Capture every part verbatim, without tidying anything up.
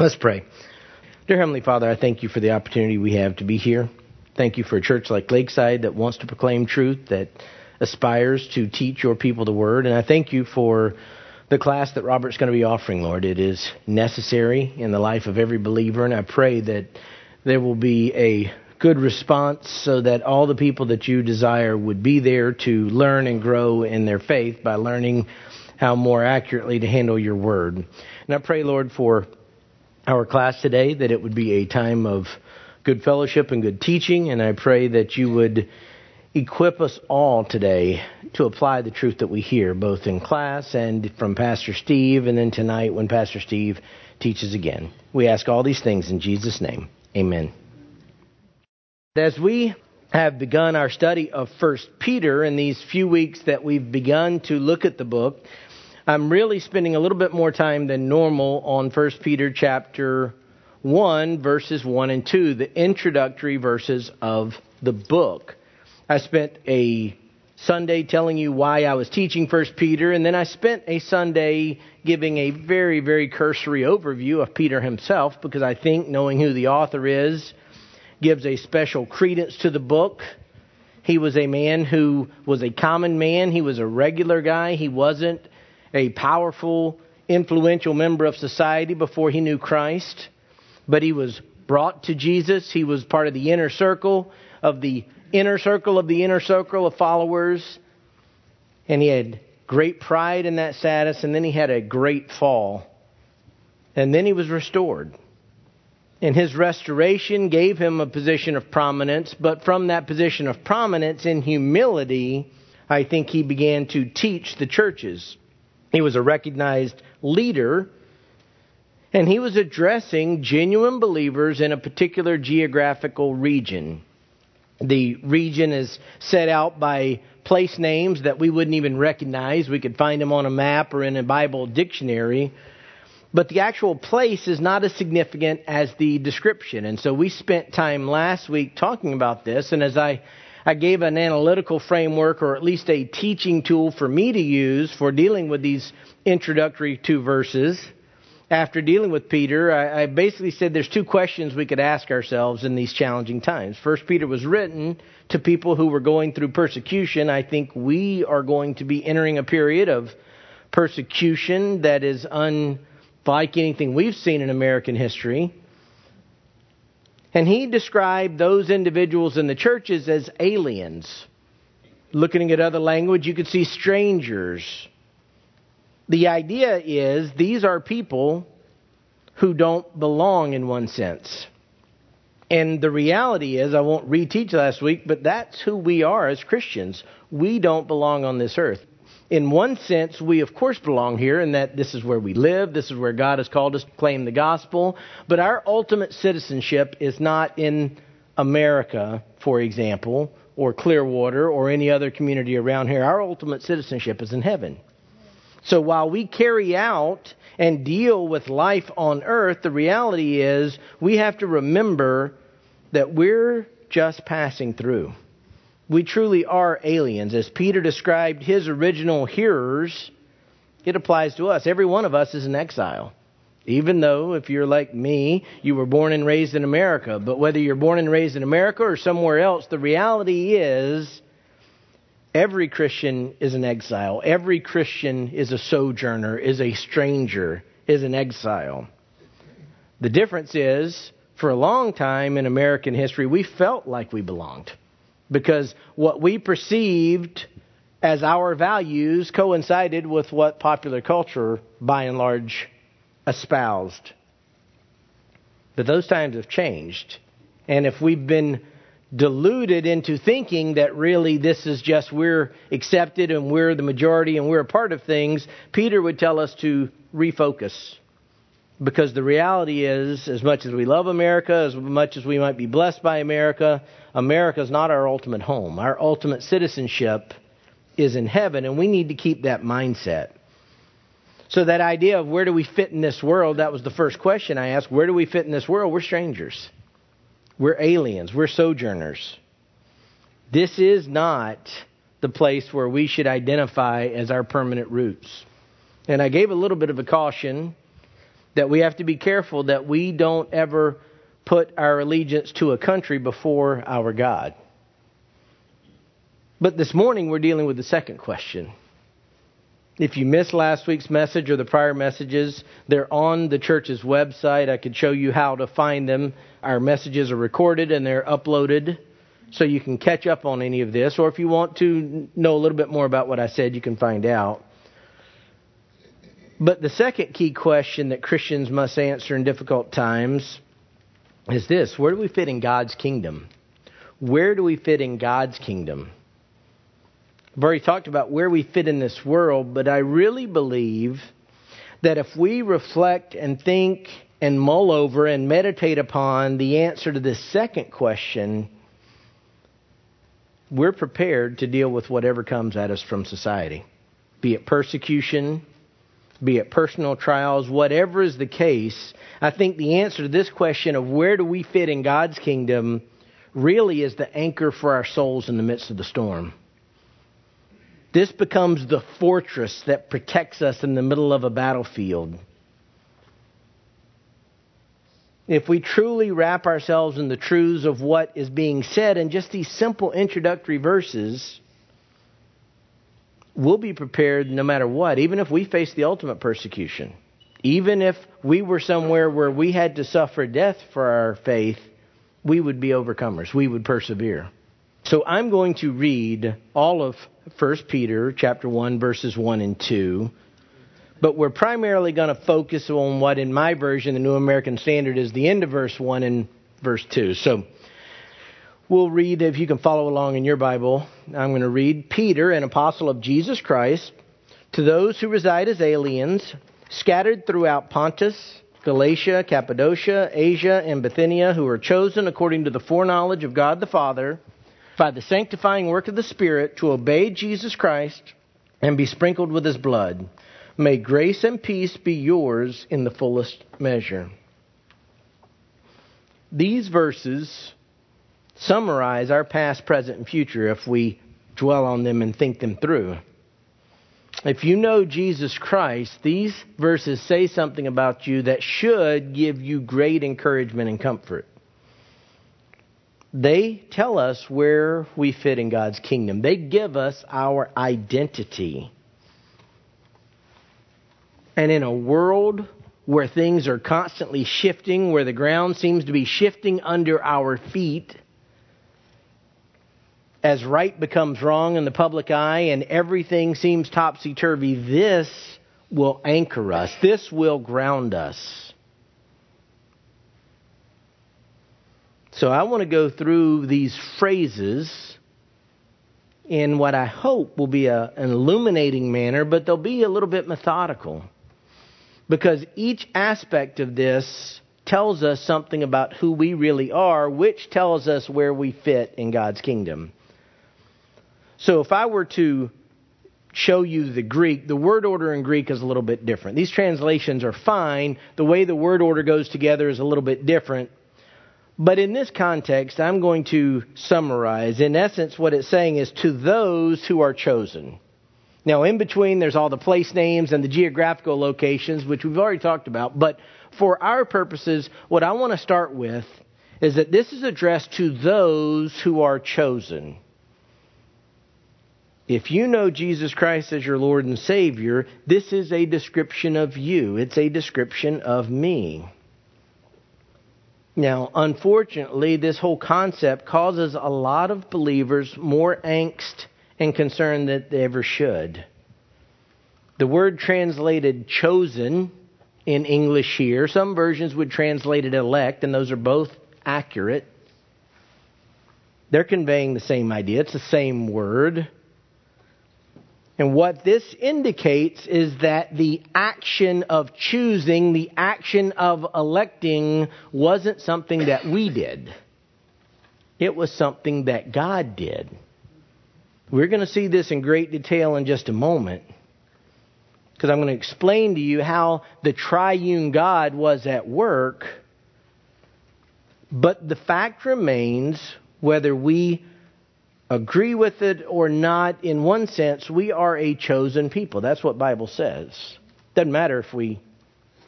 Let's pray. Dear Heavenly Father, I thank you for the opportunity we have to be here. Thank you for a church like Lakeside that wants to proclaim truth, that aspires to teach your people the word. And I thank you for the class that Robert's going to be offering, Lord. It is necessary in the life of every believer, and I pray that there will be a good response so that all the people that you desire would be there to learn and grow in their faith by learning how more accurately to handle your word. And I pray, Lord, for our class today, that it would be a time of good fellowship and good teaching, and I pray that you would equip us all today to apply the truth that we hear, both in class and from Pastor Steve, and then tonight when Pastor Steve teaches again. We ask all these things in Jesus' name. Amen. As we have begun our study of First Peter in these few weeks that we've begun to look at the book, I'm really spending a little bit more time than normal on First Peter chapter one, verses one and two, the introductory verses of the book. I spent a Sunday telling you why I was teaching First Peter, and then I spent a Sunday giving a very, very cursory overview of Peter himself, because I think knowing who the author is gives a special credence to the book. He was a man who was a common man. He was a regular guy. He wasn't a powerful, influential member of society before he knew Christ, but he was brought to Jesus. He was part of the inner circle of the inner circle of the inner circle of followers, and he had great pride in that status, and then he had a great fall, and then he was restored, and his restoration gave him a position of prominence. But from that position of prominence, in humility, I think he began to teach the churches. He was a recognized leader, and he was addressing genuine believers in a particular geographical region. The region is set out by place names that we wouldn't even recognize. We could find them on a map or in a Bible dictionary. But the actual place is not as significant as the description. And so we spent time last week talking about this. And as I, I gave an analytical framework, or at least a teaching tool for me to use for dealing with these introductory two verses, after dealing with Peter, I basically said there's two questions we could ask ourselves in these challenging times. First Peter was written to people who were going through persecution. I think we are going to be entering a period of persecution that is unlike anything we've seen in American history. And he described those individuals in the churches as aliens. Looking at other language, you could see strangers. The idea is these are people who don't belong in one sense. And the reality is, I won't reteach last week, but that's who we are as Christians. We don't belong on this earth. In one sense, we of course belong here, in that this is where we live, this is where God has called us to claim the gospel. But our ultimate citizenship is not in America, for example, or Clearwater, or any other community around here. Our ultimate citizenship is in heaven. So while we carry out and deal with life on earth, the reality is we have to remember that we're just passing through. We truly are aliens. As Peter described his original hearers, it applies to us. Every one of us is an exile. Even though, if you're like me, you were born and raised in America. But whether you're born and raised in America or somewhere else, the reality is every Christian is an exile. Every Christian is a sojourner, is a stranger, is an exile. The difference is, for a long time in American history, we felt like we belonged, because what we perceived as our values coincided with what popular culture, by and large, espoused. But those times have changed. And if we've been deluded into thinking that really this is just we're accepted and we're the majority and we're a part of things, Peter would tell us to refocus. Because the reality is, as much as we love America, as much as we might be blessed by America, America is not our ultimate home. Our ultimate citizenship is in heaven, and we need to keep that mindset. So that idea of where do we fit in this world, that was the first question I asked. Where do we fit in this world? We're strangers. We're aliens. We're sojourners. This is not the place where we should identify as our permanent roots. And I gave a little bit of a caution that we have to be careful that we don't ever put our allegiance to a country before our God. But this morning we're dealing with the second question. If you missed last week's message or the prior messages, they're on the church's website. I could show you how to find them. Our messages are recorded and they're uploaded, so you can catch up on any of this. Or if you want to know a little bit more about what I said, you can find out. But the second key question that Christians must answer in difficult times is this: where do we fit in God's kingdom? Where do we fit in God's kingdom? I've already talked about where we fit in this world, but I really believe that if we reflect and think and mull over and meditate upon the answer to this second question, we're prepared to deal with whatever comes at us from society, be it persecution, be it personal trials, whatever is the case. I think the answer to this question of where do we fit in God's kingdom really is the anchor for our souls in the midst of the storm. This becomes the fortress that protects us in the middle of a battlefield. If we truly wrap ourselves in the truths of what is being said in just these simple introductory verses, we'll be prepared no matter what, even if we face the ultimate persecution. Even if we were somewhere where we had to suffer death for our faith, we would be overcomers. We would persevere. So I'm going to read all of First Peter chapter one, verses one and two. But we're primarily going to focus on what in my version, the New American Standard, is the end of verse one and verse two. So we'll read, if you can follow along in your Bible, I'm going to read, Peter, an apostle of Jesus Christ, to those who reside as aliens, scattered throughout Pontus, Galatia, Cappadocia, Asia, and Bithynia, who are chosen according to the foreknowledge of God the Father, by the sanctifying work of the Spirit, to obey Jesus Christ and be sprinkled with his blood. May grace and peace be yours in the fullest measure. These verses summarize our past, present, and future if we dwell on them and think them through. If you know Jesus Christ, these verses say something about you that should give you great encouragement and comfort. They tell us where we fit in God's kingdom. They give us our identity. And in a world where things are constantly shifting, where the ground seems to be shifting under our feet, as right becomes wrong in the public eye and everything seems topsy-turvy, this will anchor us. This will ground us. So I want to go through these phrases in what I hope will be a, an illuminating manner, but they'll be a little bit methodical, because each aspect of this tells us something about who we really are, which tells us where we fit in God's kingdom. So if I were to show you the Greek, the word order in Greek is a little bit different. These translations are fine. The way the word order goes together is a little bit different. But in this context, I'm going to summarize. In essence, what it's saying is to those who are chosen. Now, in between, there's all the place names and the geographical locations, which we've already talked about. But for our purposes, what I want to start with is that this is addressed to those who are chosen. If you know Jesus Christ as your Lord and Savior, this is a description of you. It's a description of me. Now, unfortunately, this whole concept causes a lot of believers more angst and concern than they ever should. The word translated chosen in English here, some versions would translate it elect, and those are both accurate. They're conveying the same idea. It's the same word. And what this indicates is that the action of choosing, the action of electing, wasn't something that we did. It was something that God did. We're going to see this in great detail in just a moment, because I'm going to explain to you how the triune God was at work. But the fact remains, whether we agree with it or not, in one sense, we are a chosen people. That's what the Bible says. Doesn't matter if we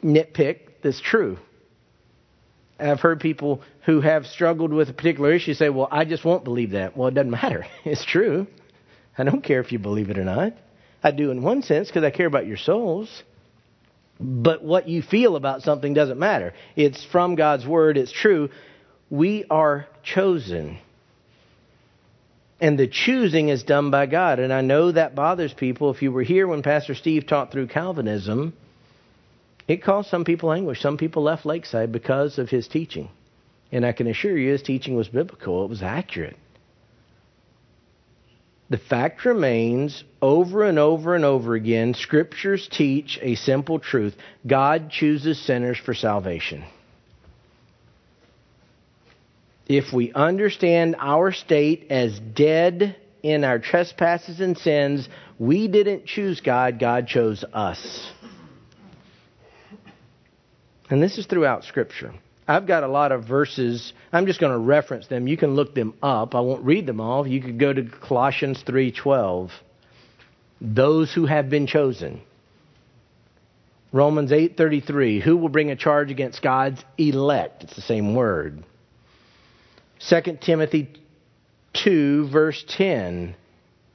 nitpick that's true. I've heard people who have struggled with a particular issue say, well, I just won't believe that. Well, it doesn't matter. It's true. I don't care if you believe it or not. I do in one sense because I care about your souls. But what you feel about something doesn't matter. It's from God's word. It's true. We are chosen. And the choosing is done by God. And I know that bothers people. If you were here when Pastor Steve taught through Calvinism, it caused some people anguish. Some people left Lakeside because of his teaching. And I can assure you his teaching was biblical. It was accurate. The fact remains, over and over and over again, Scriptures teach a simple truth. God chooses sinners for salvation. If we understand our state as dead in our trespasses and sins, we didn't choose God, God chose us. And this is throughout Scripture. I've got a lot of verses. I'm just going to reference them. You can look them up. I won't read them all. You could go to Colossians three twelve. Those who have been chosen. Romans eight thirty-three. Who will bring a charge against God's elect? It's the same word. Second Timothy two verse ten.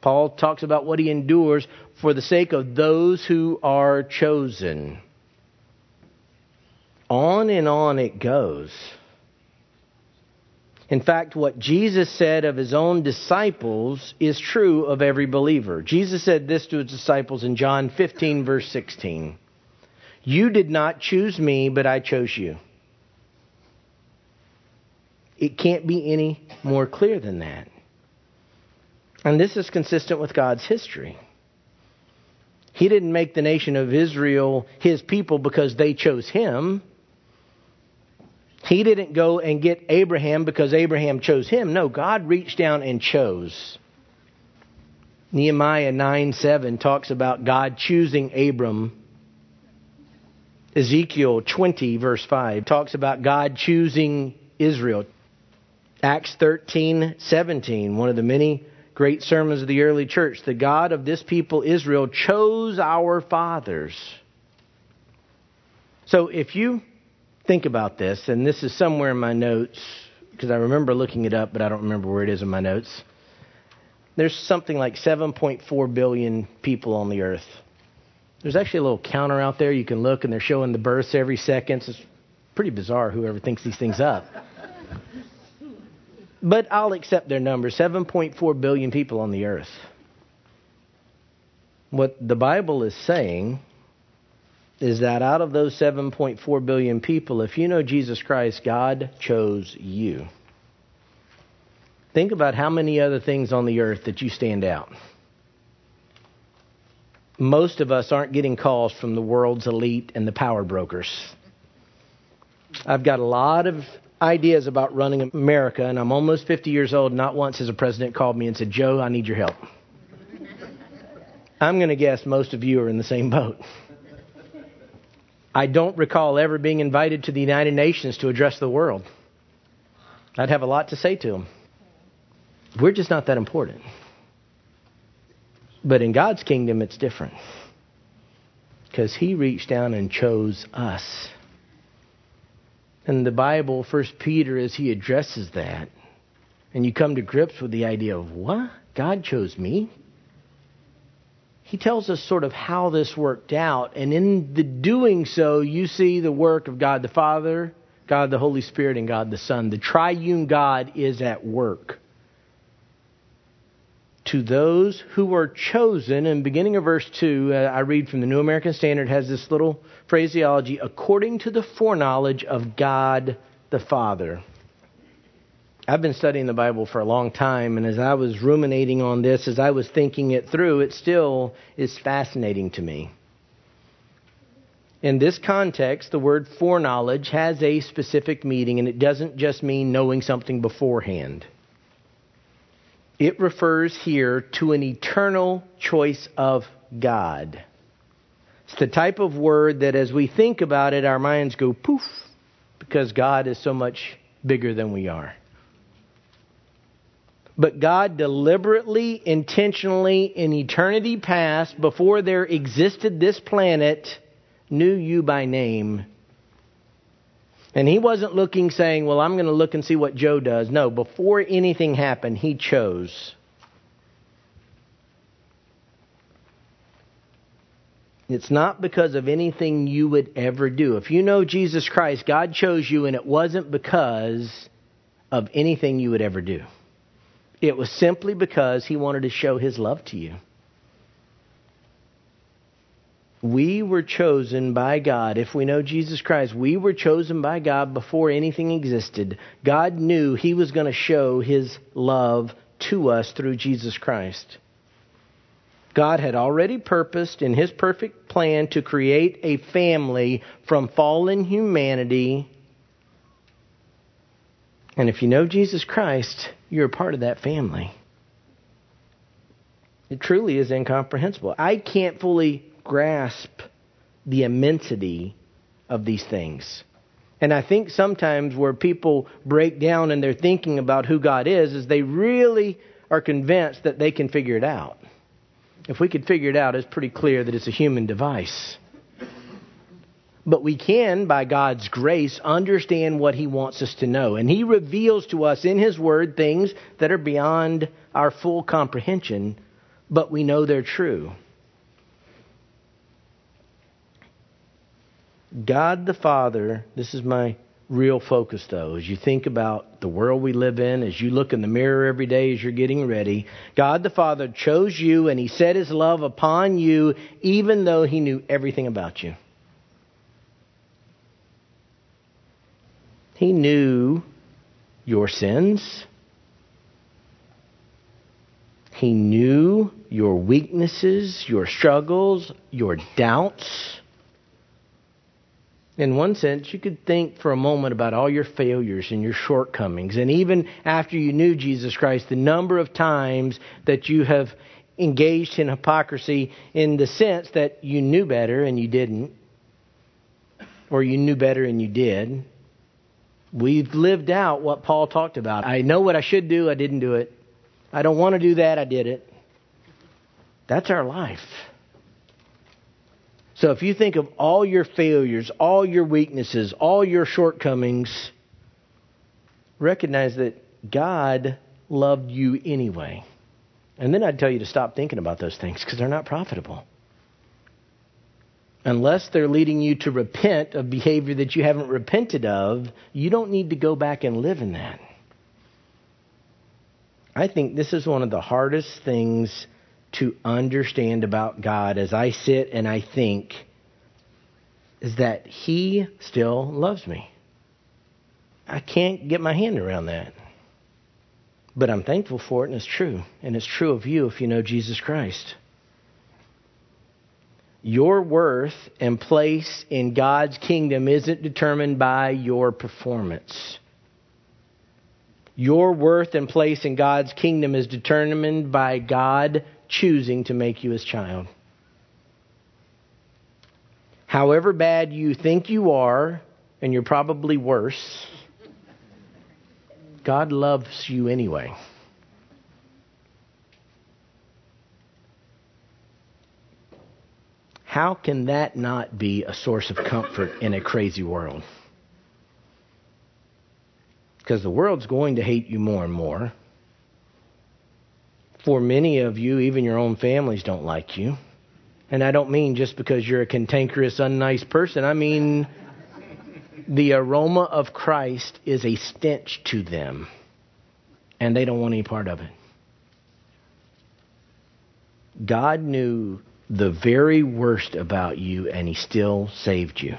Paul talks about what he endures for the sake of those who are chosen. On and on it goes. In fact, what Jesus said of his own disciples is true of every believer. Jesus said this to his disciples in John fifteen, verse sixteen. You did not choose me, but I chose you. It can't be any more clear than that. And this is consistent with God's history. He didn't make the nation of Israel his people because they chose him. He didn't go and get Abraham because Abraham chose him. No, God reached down and chose. Nehemiah nine seven talks about God choosing Abram. Ezekiel twenty, verse five, talks about God choosing Israel. Acts thirteen seventeen, one of the many great sermons of the early church. The God of this people, Israel, chose our fathers. So if you think about this, and this is somewhere in my notes, because I remember looking it up, but I don't remember where it is in my notes. There's something like seven point four billion people on the earth. There's actually a little counter out there. You can look, and they're showing the births every second. So it's pretty bizarre whoever thinks these things up. But I'll accept their number, seven point four billion people on the earth. What the Bible is saying is that out of those seven point four billion people, if you know Jesus Christ, God chose you. Think about how many other things on the earth that you stand out. Most of us aren't getting calls from the world's elite and the power brokers. I've got a lot of ideas about running America, and I'm almost fifty years old. Not once has a president called me and said, Joe, I need your help. I'm going to guess most of you are in the same boat. I don't recall ever being invited to the United Nations to address the world. I'd have a lot to say to them. We're just not that important. But in God's kingdom, it's different. Because he reached down and chose us. And the Bible, First Peter, as he addresses that, and you come to grips with the idea of, what? God chose me? He tells us sort of how this worked out, and in the doing so, you see the work of God the Father, God the Holy Spirit, and God the Son. The triune God is at work. To those who are chosen, and beginning of verse two, uh, I read from the New American Standard, has this little phraseology, according to the foreknowledge of God the Father. I've been studying the Bible for a long time, and as I was ruminating on this, as I was thinking it through, it still is fascinating to me. In this context, the word foreknowledge has a specific meaning, and it doesn't just mean knowing something beforehand. It refers here to an eternal choice of God. It's the type of word that as we think about it, our minds go poof, because God is so much bigger than we are. But God deliberately, intentionally, in eternity past, before there existed this planet, knew you by name And he wasn't looking, saying, well, I'm going to look and see what Joe does. No, before anything happened, he chose. It's not because of anything you would ever do. If you know Jesus Christ, God chose you, and it wasn't because of anything you would ever do. It was simply because he wanted to show his love to you. We were chosen by God. If we know Jesus Christ, we were chosen by God before anything existed. God knew he was going to show his love to us through Jesus Christ. God had already purposed in his perfect plan to create a family from fallen humanity. And if you know Jesus Christ, you're a part of that family. It truly is incomprehensible. I can't fully grasp the immensity of these things. And I think sometimes where people break down in their thinking about who God is, is they really are convinced that they can figure it out. If we could figure it out, it's pretty clear that it's a human device. But we can, by God's grace, understand what he wants us to know. And he reveals to us in his word things that are beyond our full comprehension, but we know they're true. God the Father, this is my real focus though, as you think about the world we live in, as you look in the mirror every day as you're getting ready, God the Father chose you and he set his love upon you even though he knew everything about you. He knew your sins. He knew your weaknesses, your struggles, your doubts. In one sense, you could think for a moment about all your failures and your shortcomings. And even after you knew Jesus Christ, the number of times that you have engaged in hypocrisy in the sense that you knew better and you didn't, or you knew better and you did. We've lived out what Paul talked about. I know what I should do. I didn't do it. I don't want to do that. I did it. That's our life. So if you think of all your failures, all your weaknesses, all your shortcomings, recognize that God loved you anyway. And then I'd tell you to stop thinking about those things because they're not profitable. Unless they're leading you to repent of behavior that you haven't repented of, you don't need to go back and live in that. I think this is one of the hardest things to understand about God as I sit and I think is that he still loves me. I can't get my hand around that. But I'm thankful for it, and it's true. And it's true of you if you know Jesus Christ. Your worth and place in God's kingdom isn't determined by your performance. Your worth and place in God's kingdom is determined by God choosing to make you his child. However bad you think you are, and you're probably worse, God loves you anyway. How can that not be a source of comfort in a crazy world? Because the world's going to hate you more and more. For many of you, even your own families don't like you. And I don't mean just because you're a cantankerous, unnice person. I mean, the aroma of Christ is a stench to them. And they don't want any part of it. God knew the very worst about you, and he still saved you.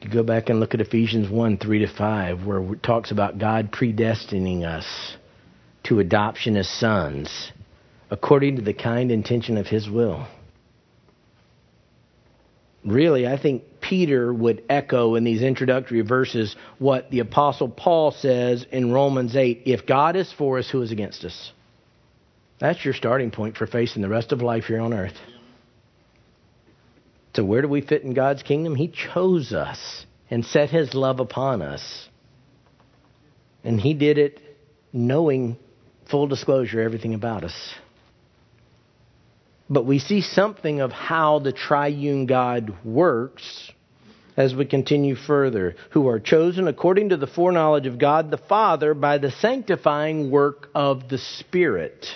You go back and look at Ephesians one, three to five, where it talks about God predestining us to adoption as sons, according to the kind intention of his will. Really, I think Peter would echo in these introductory verses what the Apostle Paul says in Romans eight, if God is for us, who is against us? That's your starting point for facing the rest of life here on earth. So where do we fit in God's kingdom? He chose us and set his love upon us. And he did it knowing, full disclosure, everything about us. But we see something of how the triune God works as we continue further, who are chosen according to the foreknowledge of God the Father by the sanctifying work of the Spirit.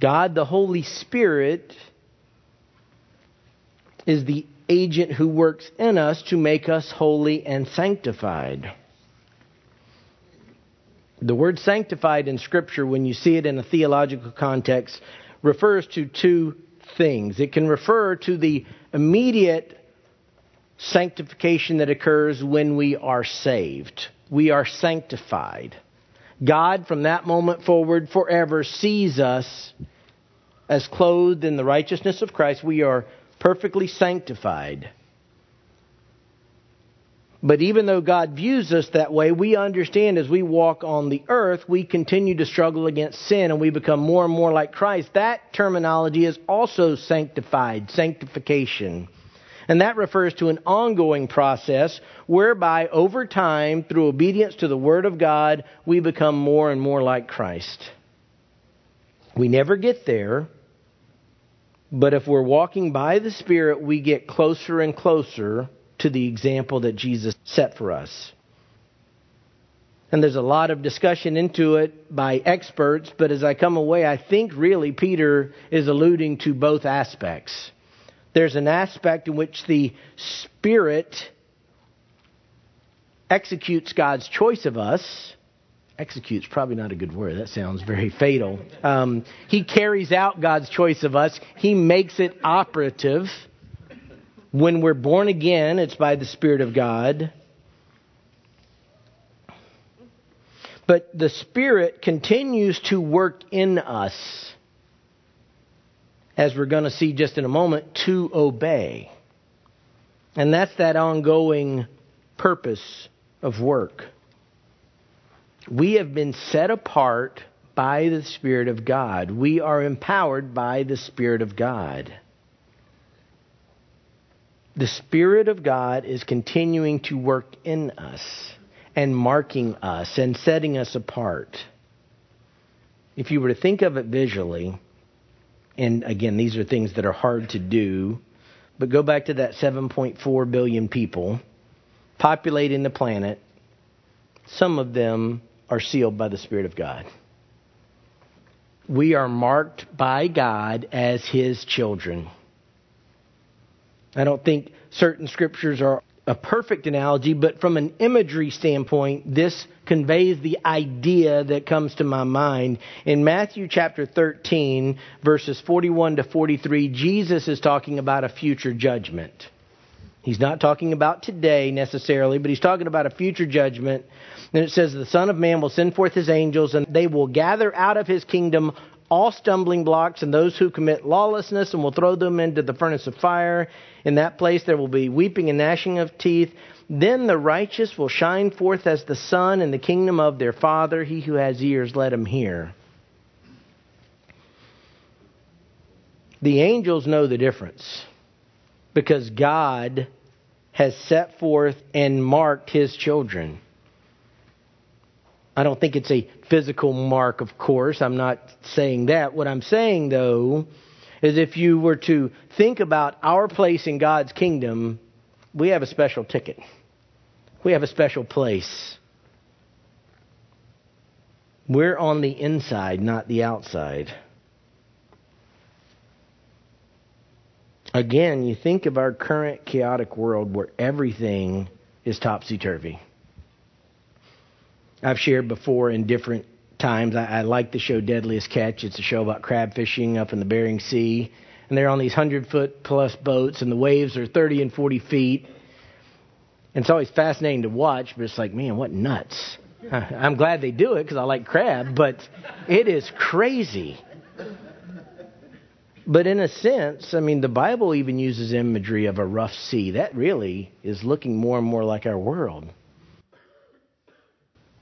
God, the Holy Spirit, is the agent who works in us to make us holy and sanctified. The word sanctified in Scripture, when you see it in a theological context, refers to two things. It can refer to the immediate sanctification that occurs when we are saved. We are sanctified. God, from that moment forward, forever sees us as clothed in the righteousness of Christ. We are perfectly sanctified. But even though God views us that way, we understand as we walk on the earth, we continue to struggle against sin and we become more and more like Christ. That terminology is also sanctified, sanctification. And that refers to an ongoing process whereby over time, through obedience to the Word of God, we become more and more like Christ. We never get there, but if we're walking by the Spirit, we get closer and closer to the example that Jesus set for us. And there's a lot of discussion into it by experts, but as I come away, I think really Peter is alluding to both aspects. There's an aspect in which the Spirit executes God's choice of us. Executes, probably not a good word. That sounds very fatal. Um, he carries out God's choice of us. He makes it operative. When we're born again, it's by the Spirit of God. But the Spirit continues to work in us, as we're going to see just in a moment, to obey. And that's that ongoing purpose of work. We have been set apart by the Spirit of God. We are empowered by the Spirit of God. The Spirit of God is continuing to work in us and marking us and setting us apart. If you were to think of it visually, and again, these are things that are hard to do, but go back to that seven point four billion people populating the planet. Some of them are sealed by the Spirit of God. We are marked by God as His children. I don't think certain scriptures are a perfect analogy, but from an imagery standpoint, this conveys the idea that comes to my mind. In Matthew chapter thirteen, verses forty-one to forty-three, Jesus is talking about a future judgment. He's not talking about today necessarily, but he's talking about a future judgment. And it says, the Son of Man will send forth His angels, and they will gather out of His kingdom all stumbling blocks and those who commit lawlessness, and will throw them into the furnace of fire. In that place there will be weeping and gnashing of teeth. Then the righteous will shine forth as the sun in the kingdom of their Father. He who has ears, let him hear. The angels know the difference because God has set forth and marked His children. I don't think it's a physical mark, of course. I'm not saying that. What I'm saying, though, is if you were to think about our place in God's kingdom, we have a special ticket. We have a special place. We're on the inside, not the outside. Again, you think of our current chaotic world where everything is topsy-turvy. I've shared before in different times, I, I like the show Deadliest Catch. It's a show about crab fishing up in the Bering Sea. And they're on these one hundred foot plus boats, and the waves are thirty and forty feet. And it's always fascinating to watch, but it's like, man, what nuts. I, I'm glad they do it because I like crab, but it is crazy. But in a sense, I mean, the Bible even uses imagery of a rough sea. That really is looking more and more like our world.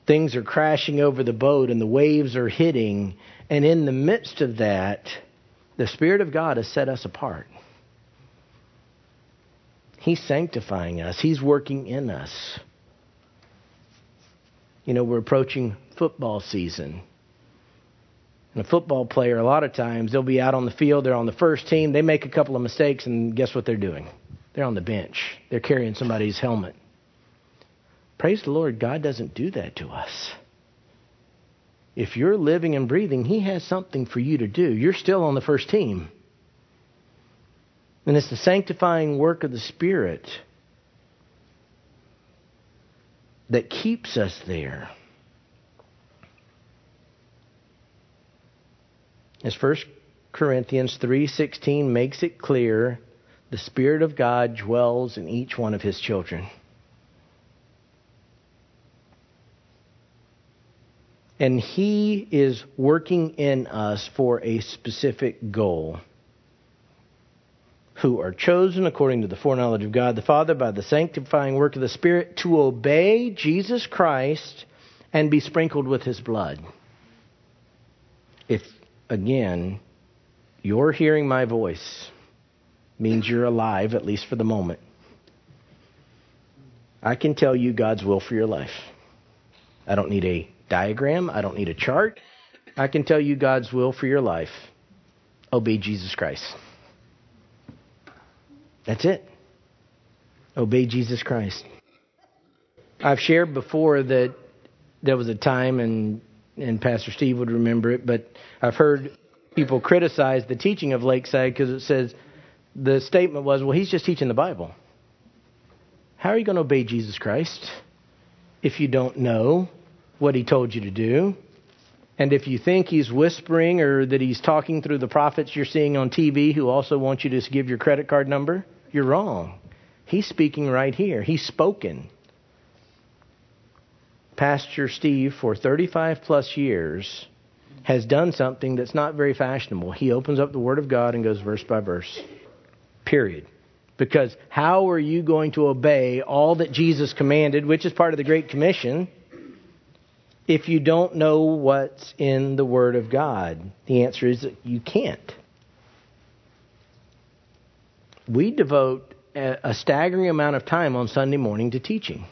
Things are crashing over the boat and the waves are hitting. And in the midst of that, the Spirit of God has set us apart. He's sanctifying us. He's working in us. You know, we're approaching football season. And a football player, a lot of times, they'll be out on the field. They're on the first team. They make a couple of mistakes, and guess what they're doing? They're on the bench. They're carrying somebody's helmet. Praise the Lord, God doesn't do that to us. If you're living and breathing, He has something for you to do. You're still on the first team. And it's the sanctifying work of the Spirit that keeps us there. As First Corinthians three sixteen makes it clear, the Spirit of God dwells in each one of His children. And He is working in us for a specific goal. Who are chosen according to the foreknowledge of God the Father by the sanctifying work of the Spirit to obey Jesus Christ and be sprinkled with His blood. If, again, you're hearing my voice, means you're alive, at least for the moment. I can tell you God's will for your life. I don't need a diagram. I don't need a chart. I can tell you God's will for your life. Obey Jesus Christ. That's it. Obey Jesus Christ. I've shared before that there was a time, and, and Pastor Steve would remember it, but I've heard people criticize the teaching of Lakeside because it says, the statement was, well, he's just teaching the Bible. How are you going to obey Jesus Christ if you don't know what He told you to do? And if you think He's whispering or that He's talking through the prophets you're seeing on T V who also want you to give your credit card number, you're wrong. He's speaking right here. He's spoken. Pastor Steve, for thirty-five plus years, has done something that's not very fashionable. He opens up the Word of God and goes verse by verse. Period. Because how are you going to obey all that Jesus commanded, which is part of the Great Commission, if you don't know what's in the Word of God? The answer is that you can't. We devote a staggering amount of time on Sunday morning to teaching.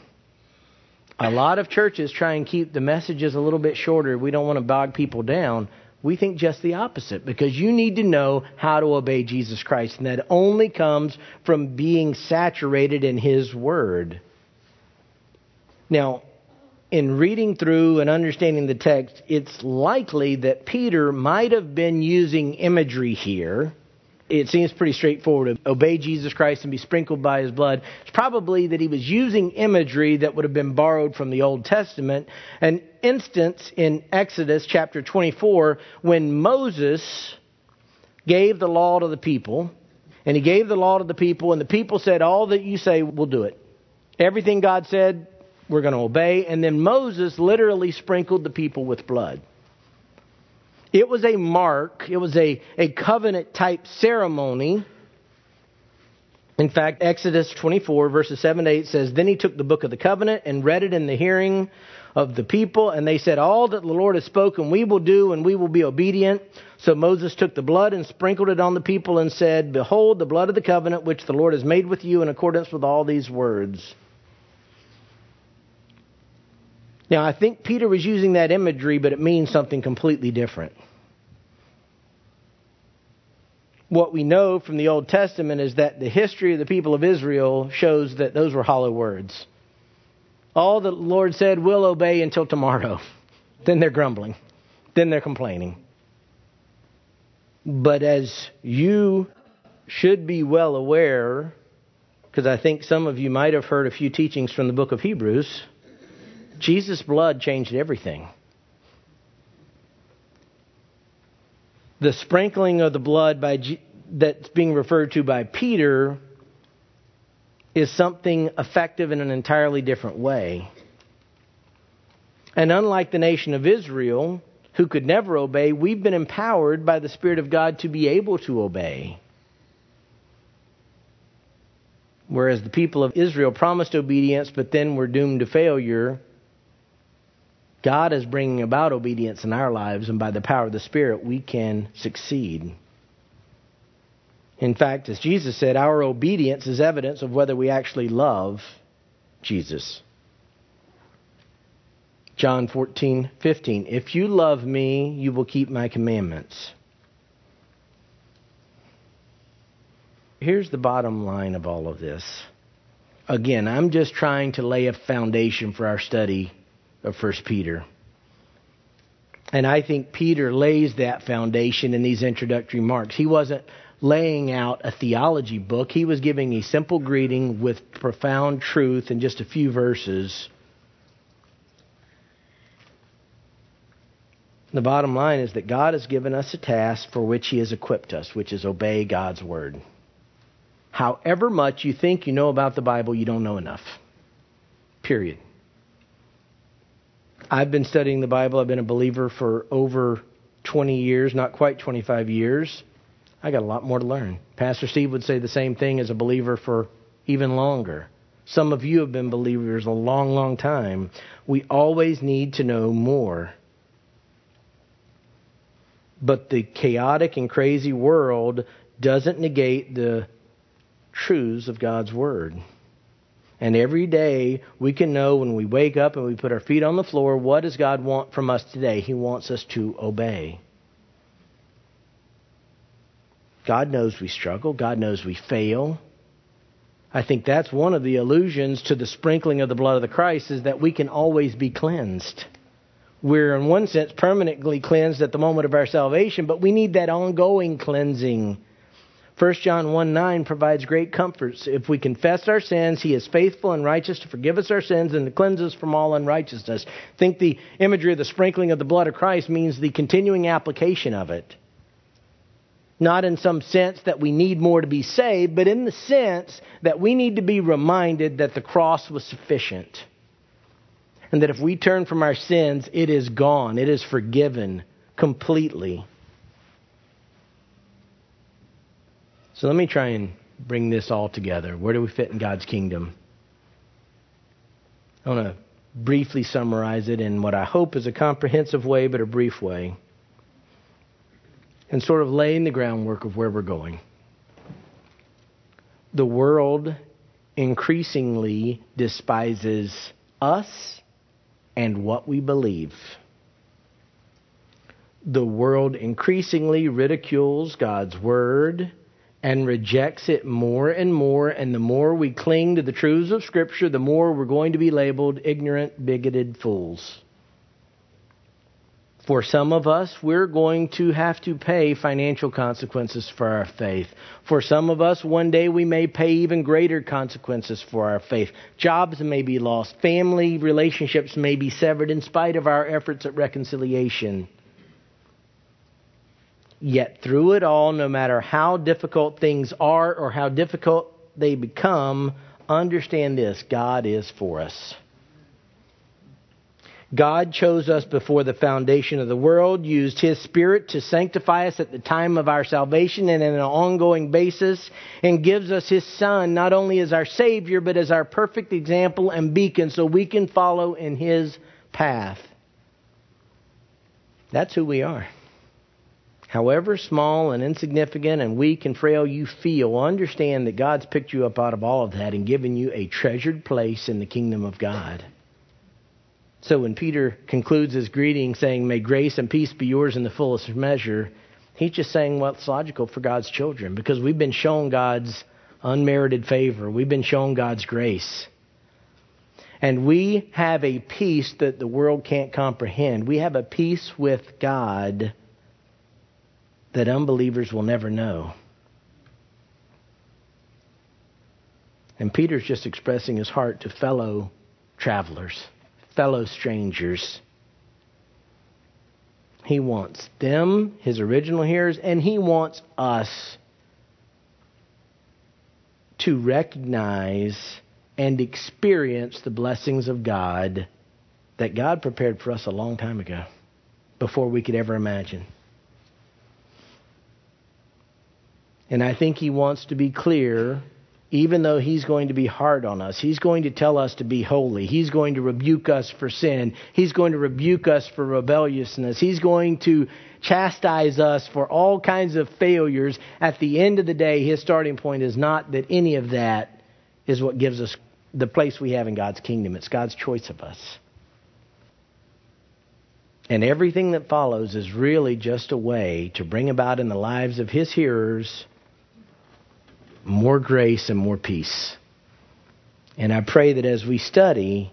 A lot of churches try and keep the messages a little bit shorter. We don't want to bog people down. We think just the opposite, because you need to know how to obey Jesus Christ, and that only comes from being saturated in His Word. Now, in reading through and understanding the text, it's likely that Peter might have been using imagery here. It seems pretty straightforward. Obey Jesus Christ and be sprinkled by His blood. It's probably that he was using imagery that would have been borrowed from the Old Testament. An instance in Exodus chapter twenty-four, when Moses gave the law to the people, and he gave the law to the people, and the people said, all that you say, we'll do it. Everything God said, we're going to obey. And then Moses literally sprinkled the people with blood. It was a mark, it was a, a covenant-type ceremony. In fact, Exodus twenty-four, verses seven to eight says, Then he took the book of the covenant and read it in the hearing of the people, and they said, All that the Lord has spoken we will do, and we will be obedient. So Moses took the blood and sprinkled it on the people and said, Behold, the blood of the covenant which the Lord has made with you in accordance with all these words. Now, I think Peter was using that imagery, but it means something completely different. What we know from the Old Testament is that the history of the people of Israel shows that those were hollow words. All the Lord said, we'll obey until tomorrow. Then they're grumbling. Then they're complaining. But as you should be well aware, because I think some of you might have heard a few teachings from the book of Hebrews, Jesus' blood changed everything. The sprinkling of the blood by G- that's being referred to by Peter is something effective in an entirely different way. And unlike the nation of Israel, who could never obey, we've been empowered by the Spirit of God to be able to obey. Whereas the people of Israel promised obedience, but then were doomed to failure, God is bringing about obedience in our lives, and by the power of the Spirit, we can succeed. In fact, as Jesus said, our obedience is evidence of whether we actually love Jesus. John fourteen fifteen, If you love me, you will keep my commandments. here's the bottom line of all of this. Again, I'm just trying to lay a foundation for our study of First Peter. And I think Peter lays that foundation in these introductory remarks. He wasn't laying out a theology book. He was giving a simple greeting with profound truth in just a few verses. The bottom line is that God has given us a task for which He has equipped us, which is obey God's Word. However much you think you know about the Bible, you don't know enough. Period. I've been studying the Bible. I've been a believer for over twenty years, not quite twenty-five years. I got a lot more to learn. Pastor Steve would say the same thing as a believer for even longer. Some of you have been believers a long, long time. We always need to know more. But the chaotic and crazy world doesn't negate the truths of God's Word. And every day we can know when we wake up and we put our feet on the floor, what does God want from us today? He wants us to obey. God knows we struggle. God knows we fail. I think that's one of the allusions to the sprinkling of the blood of the Christ, is that we can always be cleansed. We're, in one sense, permanently cleansed at the moment of our salvation, but we need that ongoing cleansing. First John one nine provides great comforts. If we confess our sins, He is faithful and righteous to forgive us our sins and to cleanse us from all unrighteousness. I think the imagery of the sprinkling of the blood of Christ means the continuing application of it. Not in some sense that we need more to be saved, but in the sense that we need to be reminded that the cross was sufficient. And that if we turn from our sins, it is gone. It is forgiven completely. So let me try and bring this all together. Where do we fit in God's kingdom? I want to briefly summarize it in what I hope is a comprehensive way, but a brief way. And sort of laying the groundwork of where we're going. The world increasingly despises us and what we believe. The world increasingly ridicules God's Word and rejects it more and more, and the more we cling to the truths of Scripture, the more we're going to be labeled ignorant, bigoted fools. For some of us, we're going to have to pay financial consequences for our faith. For some of us, one day we may pay even greater consequences for our faith. Jobs may be lost. Family relationships may be severed in spite of our efforts at reconciliation. Yet through it all, no matter how difficult things are or how difficult they become, understand this: God is for us. God chose us before the foundation of the world, used His Spirit to sanctify us at the time of our salvation and on an ongoing basis, and gives us His Son not only as our Savior, but as our perfect example and beacon so we can follow in His path. That's who we are. However small and insignificant and weak and frail you feel, understand that God's picked you up out of all of that and given you a treasured place in the kingdom of God. So when Peter concludes his greeting saying, "May grace and peace be yours in the fullest measure," he's just saying what's logical for God's children, because we've been shown God's unmerited favor. We've been shown God's grace. And we have a peace that the world can't comprehend. We have a peace with God that unbelievers will never know. And Peter's just expressing his heart to fellow travelers, fellow strangers. He wants them, His original hearers, and He wants us to recognize and experience the blessings of God that God prepared for us a long time ago, before we could ever imagine. And I think He wants to be clear. Even though He's going to be hard on us, He's going to tell us to be holy. He's going to rebuke us for sin. He's going to rebuke us for rebelliousness. He's going to chastise us for all kinds of failures. At the end of the day, His starting point is not that any of that is what gives us the place we have in God's kingdom. It's God's choice of us. And everything that follows is really just a way to bring about in the lives of His hearers more grace and more peace. And I pray that as we study,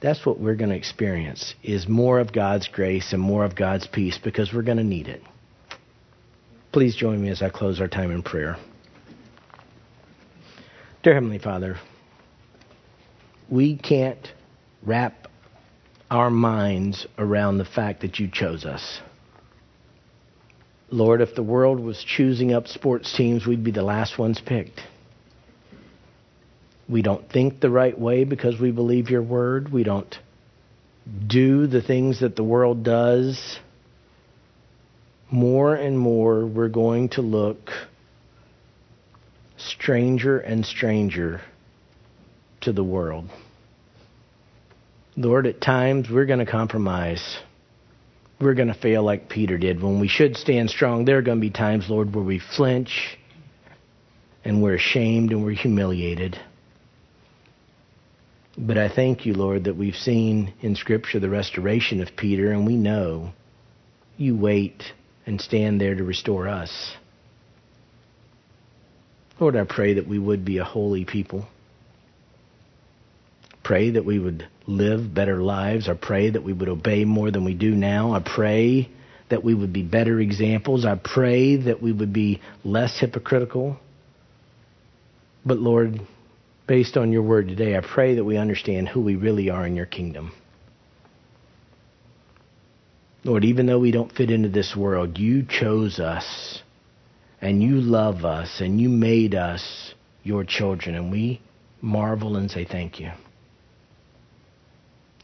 that's what we're going to experience, is more of God's grace and more of God's peace, because we're going to need it. Please join me as I close our time in prayer. Dear Heavenly Father, we can't wrap our minds around the fact that you chose us. Lord, if the world was choosing up sports teams, we'd be the last ones picked. We don't think the right way because we believe your word. We don't do the things that the world does. More and more, we're going to look stranger and stranger to the world. Lord, at times, we're going to compromise. We're going to fail like Peter did. When we should stand strong, there are going to be times, Lord, where we flinch and we're ashamed and we're humiliated. But I thank you, Lord, that we've seen in Scripture the restoration of Peter, and we know you wait and stand there to restore us. Lord, I pray that we would be a holy people. Pray that we would live better lives. I pray that we would obey more than we do now. I pray that we would be better examples. I pray that we would be less hypocritical. But Lord, based on your word today, I pray that we understand who we really are in your kingdom. Lord, even though we don't fit into this world, you chose us, and you love us, and you made us your children, and we marvel and say thank you.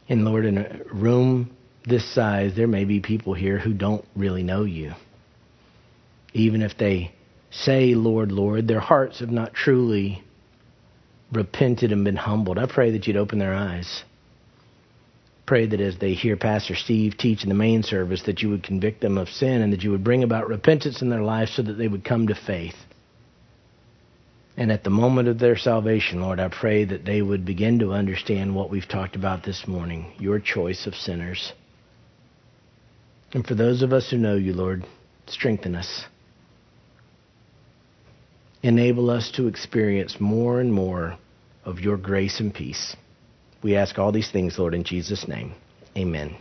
And Lord, in a room this size, there may be people here who don't really know you. Even if they say, Lord, Lord, their hearts have not truly repented and been humbled. I pray that you'd open their eyes. Pray that as they hear Pastor Steve teach in the main service, that you would convict them of sin and that you would bring about repentance in their life so that they would come to faith. And at the moment of their salvation, Lord, I pray that they would begin to understand what we've talked about this morning, your choice of sinners. And for those of us who know you, Lord, strengthen us. Enable us to experience more and more of your grace and peace. We ask all these things, Lord, in Jesus' name. Amen.